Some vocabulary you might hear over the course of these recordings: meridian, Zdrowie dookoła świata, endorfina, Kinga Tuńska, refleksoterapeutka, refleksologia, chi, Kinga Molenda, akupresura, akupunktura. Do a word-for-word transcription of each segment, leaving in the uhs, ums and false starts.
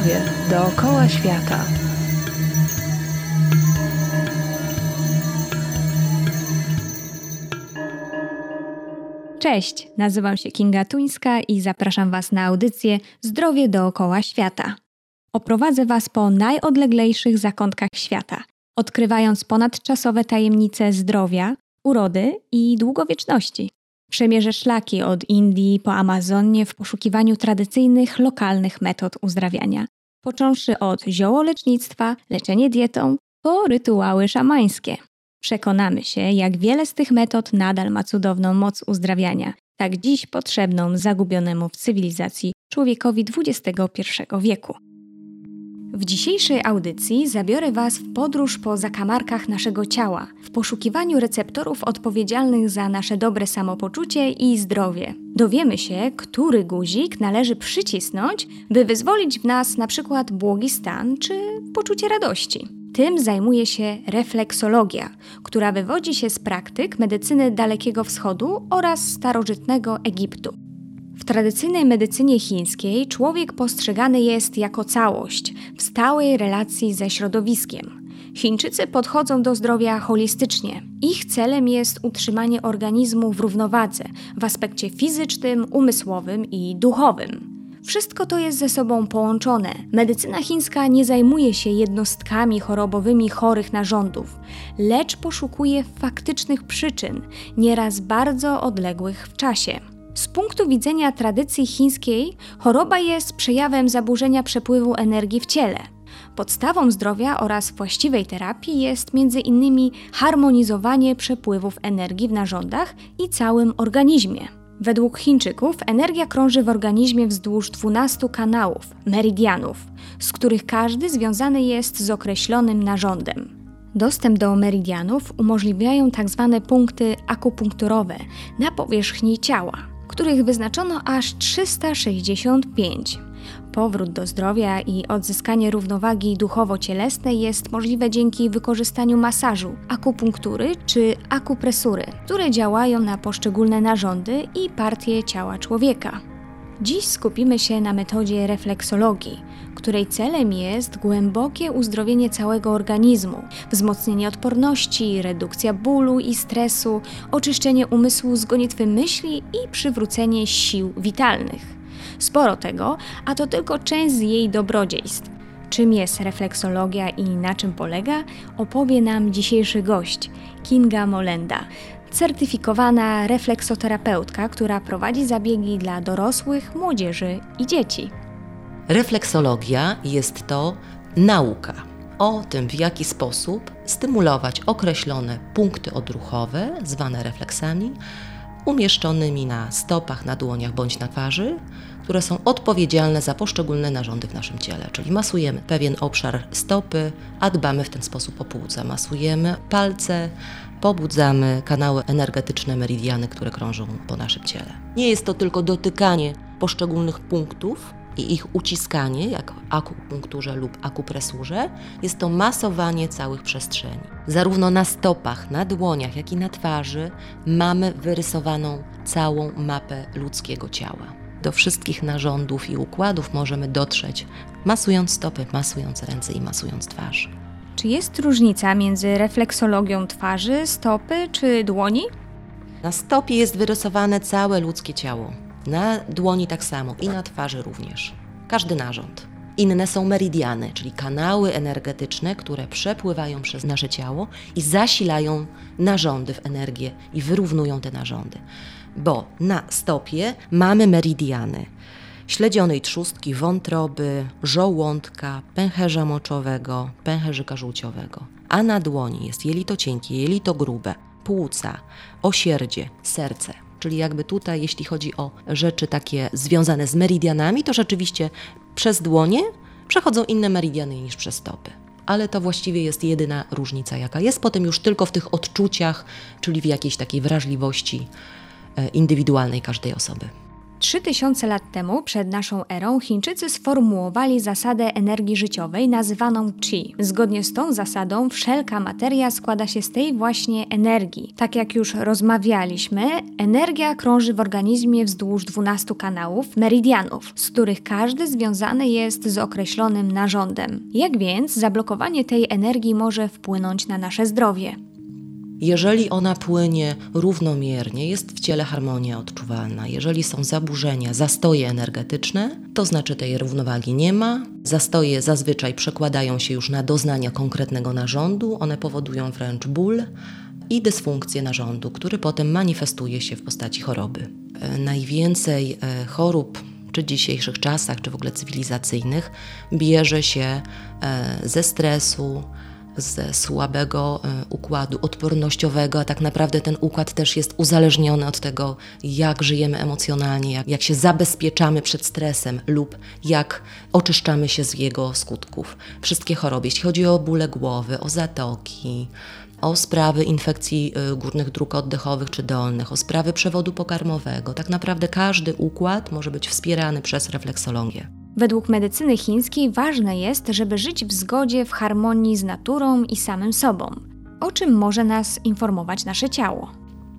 Zdrowie dookoła świata. Cześć, nazywam się Kinga Tuńska i zapraszam Was na audycję Zdrowie dookoła świata. Oprowadzę Was po najodleglejszych zakątkach świata, odkrywając ponadczasowe tajemnice zdrowia, urody i długowieczności. Przemierzę szlaki od Indii po Amazonię w poszukiwaniu tradycyjnych, lokalnych metod uzdrawiania. Począwszy od ziołolecznictwa, leczenie dietą, po rytuały szamańskie. Przekonamy się, jak wiele z tych metod nadal ma cudowną moc uzdrawiania, tak dziś potrzebną zagubionemu w cywilizacji człowiekowi dwudziestego pierwszego wieku. W dzisiejszej audycji zabiorę Was w podróż po zakamarkach naszego ciała, w poszukiwaniu receptorów odpowiedzialnych za nasze dobre samopoczucie i zdrowie. Dowiemy się, który guzik należy przycisnąć, by wyzwolić w nas na przykład błogi stan czy poczucie radości. Tym zajmuje się refleksologia, która wywodzi się z praktyk medycyny Dalekiego Wschodu oraz starożytnego Egiptu. W tradycyjnej medycynie chińskiej człowiek postrzegany jest jako całość, w stałej relacji ze środowiskiem. Chińczycy podchodzą do zdrowia holistycznie. Ich celem jest utrzymanie organizmu w równowadze, w aspekcie fizycznym, umysłowym i duchowym. Wszystko to jest ze sobą połączone. Medycyna chińska nie zajmuje się jednostkami chorobowymi chorych narządów, lecz poszukuje faktycznych przyczyn, nieraz bardzo odległych w czasie. Z punktu widzenia tradycji chińskiej, choroba jest przejawem zaburzenia przepływu energii w ciele. Podstawą zdrowia oraz właściwej terapii jest między innymi harmonizowanie przepływów energii w narządach i całym organizmie. Według Chińczyków energia krąży w organizmie wzdłuż dwunastu kanałów, meridianów, z których każdy związany jest z określonym narządem. Dostęp do meridianów umożliwiają tak zwane punkty akupunkturowe na powierzchni ciała, których wyznaczono aż trzysta sześćdziesiąt pięć. Powrót do zdrowia i odzyskanie równowagi duchowo-cielesnej jest możliwe dzięki wykorzystaniu masażu, akupunktury czy akupresury, które działają na poszczególne narządy i partie ciała człowieka. Dziś skupimy się na metodzie refleksologii, której celem jest głębokie uzdrowienie całego organizmu, wzmocnienie odporności, redukcja bólu i stresu, oczyszczenie umysłu z gonitwy myśli i przywrócenie sił witalnych. Sporo tego, a to tylko część z jej dobrodziejstw. Czym jest refleksologia i na czym polega, opowie nam dzisiejszy gość, Kinga Molenda, certyfikowana refleksoterapeutka, która prowadzi zabiegi dla dorosłych, młodzieży i dzieci. Refleksologia jest to nauka o tym, w jaki sposób stymulować określone punkty odruchowe, zwane refleksami, umieszczonymi na stopach, na dłoniach bądź na twarzy, które są odpowiedzialne za poszczególne narządy w naszym ciele. Czyli masujemy pewien obszar stopy, a dbamy w ten sposób o płuca. Masujemy palce, pobudzamy kanały energetyczne, meridiany, które krążą po naszym ciele. Nie jest to tylko dotykanie poszczególnych punktów i ich uciskanie, jak w akupunkturze lub akupresurze, jest to masowanie całych przestrzeni. Zarówno na stopach, na dłoniach, jak i na twarzy mamy wyrysowaną całą mapę ludzkiego ciała. Do wszystkich narządów i układów możemy dotrzeć, masując stopy, masując ręce i masując twarz. Czy jest różnica między refleksologią twarzy, stopy czy dłoni? Na stopie jest wyrysowane całe ludzkie ciało. Na dłoni tak samo i na twarzy również. Każdy narząd. Inne są meridiany, czyli kanały energetyczne, które przepływają przez nasze ciało i zasilają narządy w energię i wyrównują te narządy. Bo na stopie mamy meridiany śledzionej trzustki, wątroby, żołądka, pęcherza moczowego, pęcherzyka żółciowego. A na dłoni jest jelito cienkie, jelito grube, płuca, osierdzie, serce. Czyli jakby tutaj, jeśli chodzi o rzeczy takie związane z meridianami, to rzeczywiście przez dłonie przechodzą inne meridiany niż przez stopy. Ale to właściwie jest jedyna różnica, jaka jest. Potem już tylko w tych odczuciach, czyli w jakiejś takiej wrażliwości indywidualnej każdej osoby. trzy tysiące lat temu, przed naszą erą, Chińczycy sformułowali zasadę energii życiowej nazywaną chi. Zgodnie z tą zasadą wszelka materia składa się z tej właśnie energii. Tak jak już rozmawialiśmy, energia krąży w organizmie wzdłuż dwunastu kanałów, meridianów, z których każdy związany jest z określonym narządem. Jak więc zablokowanie tej energii może wpłynąć na nasze zdrowie? Jeżeli ona płynie równomiernie, jest w ciele harmonia odczuwalna. Jeżeli są zaburzenia, zastoje energetyczne, to znaczy tej równowagi nie ma. Zastoje zazwyczaj przekładają się już na doznania konkretnego narządu, one powodują wręcz ból i dysfunkcję narządu, który potem manifestuje się w postaci choroby. Najwięcej chorób, czy w dzisiejszych czasach, czy w ogóle cywilizacyjnych, bierze się ze stresu, ze słabego układu odpornościowego, a tak naprawdę ten układ też jest uzależniony od tego, jak żyjemy emocjonalnie, jak, jak się zabezpieczamy przed stresem lub jak oczyszczamy się z jego skutków. Wszystkie choroby, jeśli chodzi o bóle głowy, o zatoki, o sprawy infekcji górnych dróg oddechowych czy dolnych, o sprawy przewodu pokarmowego, tak naprawdę każdy układ może być wspierany przez refleksologię. Według medycyny chińskiej ważne jest, żeby żyć w zgodzie, w harmonii z naturą i samym sobą. O czym może nas informować nasze ciało?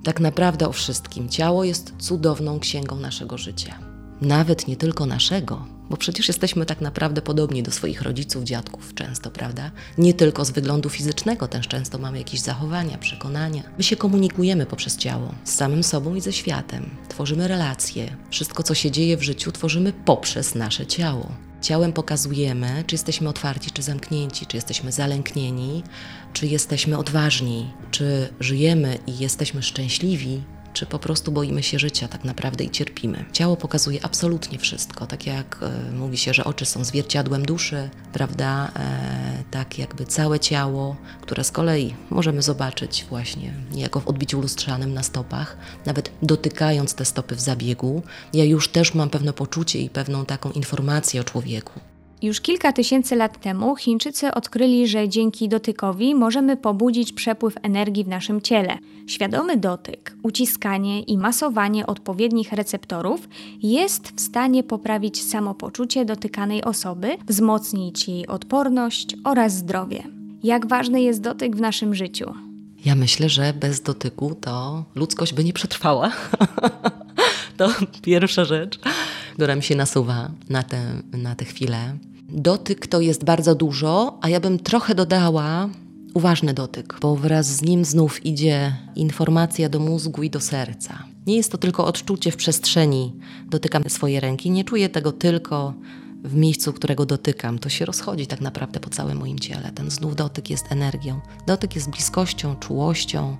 Tak naprawdę o wszystkim. Ciało jest cudowną księgą naszego życia. Nawet nie tylko naszego, bo przecież jesteśmy tak naprawdę podobni do swoich rodziców, dziadków często, prawda? Nie tylko z wyglądu fizycznego, też często mamy jakieś zachowania, przekonania. My się komunikujemy poprzez ciało, z samym sobą i ze światem. Tworzymy relacje. Wszystko, co się dzieje w życiu, tworzymy poprzez nasze ciało. Ciałem pokazujemy, czy jesteśmy otwarci, czy zamknięci, czy jesteśmy zalęknieni, czy jesteśmy odważni, czy żyjemy i jesteśmy szczęśliwi, czy po prostu boimy się życia tak naprawdę i cierpimy. Ciało pokazuje absolutnie wszystko, tak jak e, mówi się, że oczy są zwierciadłem duszy, prawda, e, tak jakby całe ciało, które z kolei możemy zobaczyć właśnie niejako w odbiciu lustrzanym na stopach, nawet dotykając te stopy w zabiegu, ja już też mam pewne poczucie i pewną taką informację o człowieku. Już kilka tysięcy lat temu Chińczycy odkryli, że dzięki dotykowi możemy pobudzić przepływ energii w naszym ciele. Świadomy dotyk, uciskanie i masowanie odpowiednich receptorów jest w stanie poprawić samopoczucie dotykanej osoby, wzmocnić jej odporność oraz zdrowie. Jak ważny jest dotyk w naszym życiu? Ja myślę, że bez dotyku to ludzkość by nie przetrwała. To pierwsza rzecz, która mi się nasuwa na te, na te chwile. Dotyk to jest bardzo dużo, a ja bym trochę dodała uważny dotyk, bo wraz z nim znów idzie informacja do mózgu i do serca. Nie jest to tylko odczucie w przestrzeni. Dotykam swoje ręki, nie czuję tego tylko w miejscu, którego dotykam. To się rozchodzi tak naprawdę po całym moim ciele. Ten znów dotyk jest energią. Dotyk jest bliskością, czułością,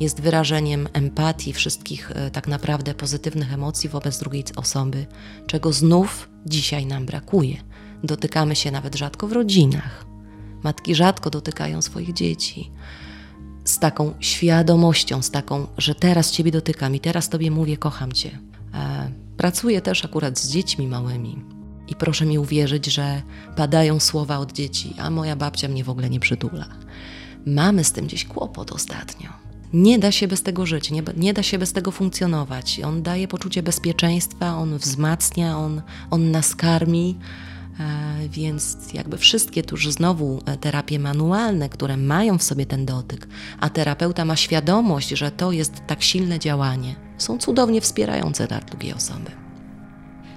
jest wyrażeniem empatii, wszystkich tak naprawdę pozytywnych emocji wobec drugiej osoby, czego znów dzisiaj nam brakuje. Dotykamy się nawet rzadko w rodzinach. Matki rzadko dotykają swoich dzieci z taką świadomością, z taką, że teraz Ciebie dotykam i teraz Tobie mówię, kocham Cię. E, pracuję też akurat z dziećmi małymi i proszę mi uwierzyć, że padają słowa od dzieci, a moja babcia mnie w ogóle nie przytula. Mamy z tym gdzieś kłopot ostatnio. Nie da się bez tego żyć, nie, nie da się bez tego funkcjonować. On daje poczucie bezpieczeństwa, on wzmacnia, on, on nas karmi. Więc jakby wszystkie tuż znowu terapie manualne, które mają w sobie ten dotyk, a terapeuta ma świadomość, że to jest tak silne działanie, są cudownie wspierające dla drugiej osoby.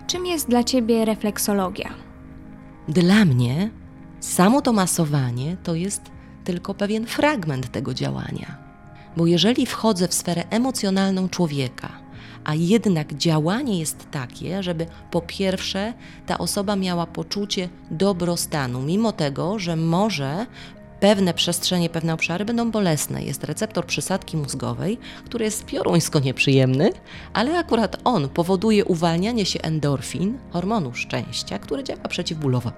Czym jest dla Ciebie refleksologia? Dla mnie samo to masowanie to jest tylko pewien fragment tego działania. Bo jeżeli wchodzę w sferę emocjonalną człowieka, a jednak działanie jest takie, żeby po pierwsze ta osoba miała poczucie dobrostanu, mimo tego, że może pewne przestrzenie, pewne obszary będą bolesne. Jest receptor przysadki mózgowej, który jest pioruńsko nieprzyjemny, ale akurat on powoduje uwalnianie się endorfin, hormonu szczęścia, który działa przeciwbólowo.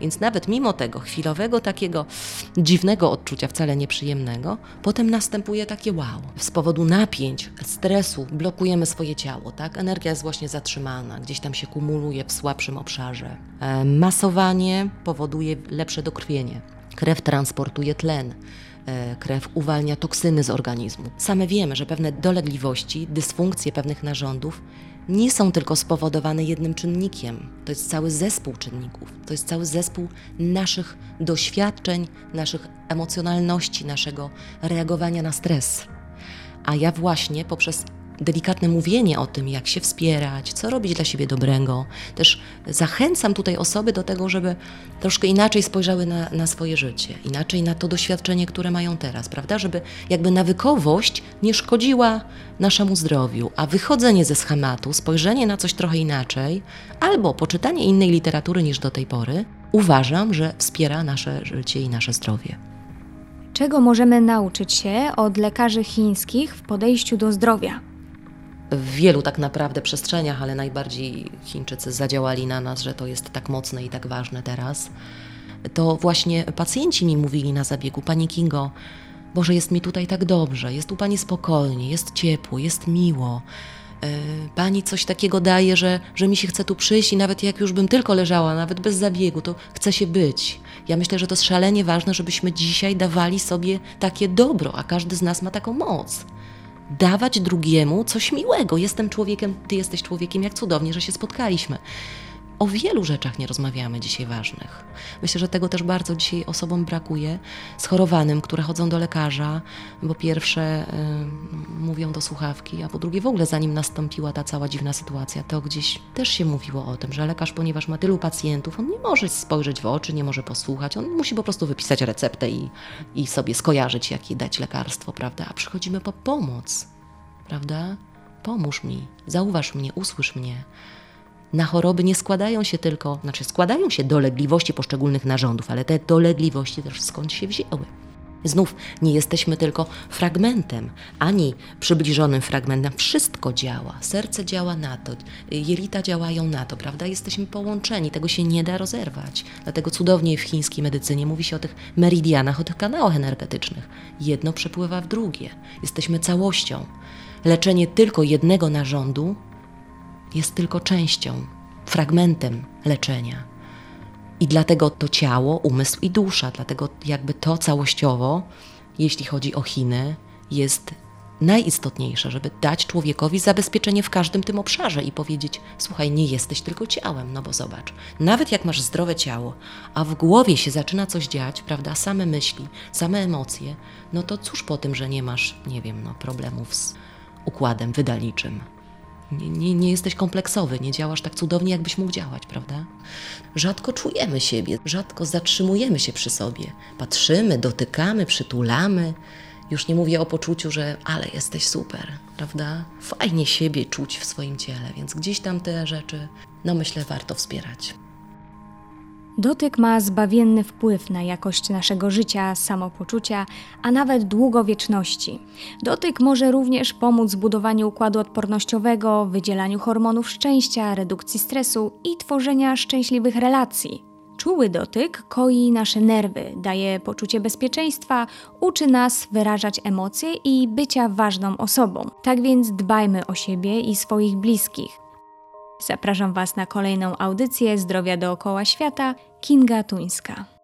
Więc nawet mimo tego chwilowego takiego dziwnego odczucia, wcale nieprzyjemnego, potem następuje takie wow. Z powodu napięć, stresu blokujemy swoje ciało, tak? Energia jest właśnie zatrzymana, gdzieś tam się kumuluje w słabszym obszarze. E, masowanie powoduje lepsze dokrwienie. Krew transportuje tlen, krew uwalnia toksyny z organizmu. Same wiemy, że pewne dolegliwości, dysfunkcje pewnych narządów nie są tylko spowodowane jednym czynnikiem. To jest cały zespół czynników, to jest cały zespół naszych doświadczeń, naszych emocjonalności, naszego reagowania na stres. A ja właśnie poprzez delikatne mówienie o tym, jak się wspierać, co robić dla siebie dobrego. Też zachęcam tutaj osoby do tego, żeby troszkę inaczej spojrzały na, na swoje życie, inaczej na to doświadczenie, które mają teraz, prawda? Żeby jakby nawykowość nie szkodziła naszemu zdrowiu, a wychodzenie ze schematu, spojrzenie na coś trochę inaczej albo poczytanie innej literatury niż do tej pory, uważam, że wspiera nasze życie i nasze zdrowie. Czego możemy nauczyć się od lekarzy chińskich w podejściu do zdrowia? W wielu tak naprawdę przestrzeniach, ale najbardziej Chińczycy zadziałali na nas, że to jest tak mocne i tak ważne teraz. To właśnie pacjenci mi mówili na zabiegu: Pani Kingo, Boże, jest mi tutaj tak dobrze, jest u Pani spokojnie, jest ciepło, jest miło. Pani coś takiego daje, że, że mi się chce tu przyjść i nawet jak już bym tylko leżała, nawet bez zabiegu, to chce się być. Ja myślę, że to jest szalenie ważne, żebyśmy dzisiaj dawali sobie takie dobro, a każdy z nas ma taką moc. Dawać drugiemu coś miłego. Jestem człowiekiem, ty jesteś człowiekiem, jak cudownie, że się spotkaliśmy. O wielu rzeczach nie rozmawiamy dzisiaj ważnych. Myślę, że tego też bardzo dzisiaj osobom brakuje, schorowanym, które chodzą do lekarza, bo pierwsze y, mówią do słuchawki, a po drugie w ogóle zanim nastąpiła ta cała dziwna sytuacja, to gdzieś też się mówiło o tym, że lekarz, ponieważ ma tylu pacjentów, on nie może spojrzeć w oczy, nie może posłuchać, on musi po prostu wypisać receptę i, i sobie skojarzyć, jakie dać lekarstwo, prawda? A przychodzimy po pomoc, prawda? Pomóż mi, zauważ mnie, usłysz mnie. Na choroby nie składają się tylko, znaczy składają się dolegliwości poszczególnych narządów, ale te dolegliwości też skąd się wzięły. Znów nie jesteśmy tylko fragmentem, ani przybliżonym fragmentem. Wszystko działa. Serce działa na to, jelita działają na to, prawda? Jesteśmy połączeni, tego się nie da rozerwać. Dlatego cudownie w chińskiej medycynie mówi się o tych meridianach, o tych kanałach energetycznych. Jedno przepływa w drugie. Jesteśmy całością. Leczenie tylko jednego narządu jest tylko częścią, fragmentem leczenia. I dlatego to ciało, umysł i dusza, dlatego jakby to całościowo, jeśli chodzi o Chiny, jest najistotniejsze, żeby dać człowiekowi zabezpieczenie w każdym tym obszarze i powiedzieć: słuchaj, nie jesteś tylko ciałem, no bo zobacz, nawet jak masz zdrowe ciało, a w głowie się zaczyna coś dziać, prawda, same myśli, same emocje, no to cóż po tym, że nie masz, nie wiem, no, problemów z układem wydalniczym. Nie, nie, nie jesteś kompleksowy, nie działasz tak cudownie, jakbyś mógł działać, prawda? Rzadko czujemy siebie, rzadko zatrzymujemy się przy sobie. Patrzymy, dotykamy, przytulamy. Już nie mówię o poczuciu, że ale jesteś super, prawda? Fajnie siebie czuć w swoim ciele, więc gdzieś tam te rzeczy, no myślę, warto wspierać. Dotyk ma zbawienny wpływ na jakość naszego życia, samopoczucia, a nawet długowieczności. Dotyk może również pomóc w budowaniu układu odpornościowego, wydzielaniu hormonów szczęścia, redukcji stresu i tworzenia szczęśliwych relacji. Czuły dotyk koi nasze nerwy, daje poczucie bezpieczeństwa, uczy nas wyrażać emocje i bycia ważną osobą. Tak więc dbajmy o siebie i swoich bliskich. Zapraszam Was na kolejną audycję Zdrowia dookoła świata, Kinga Tuńska.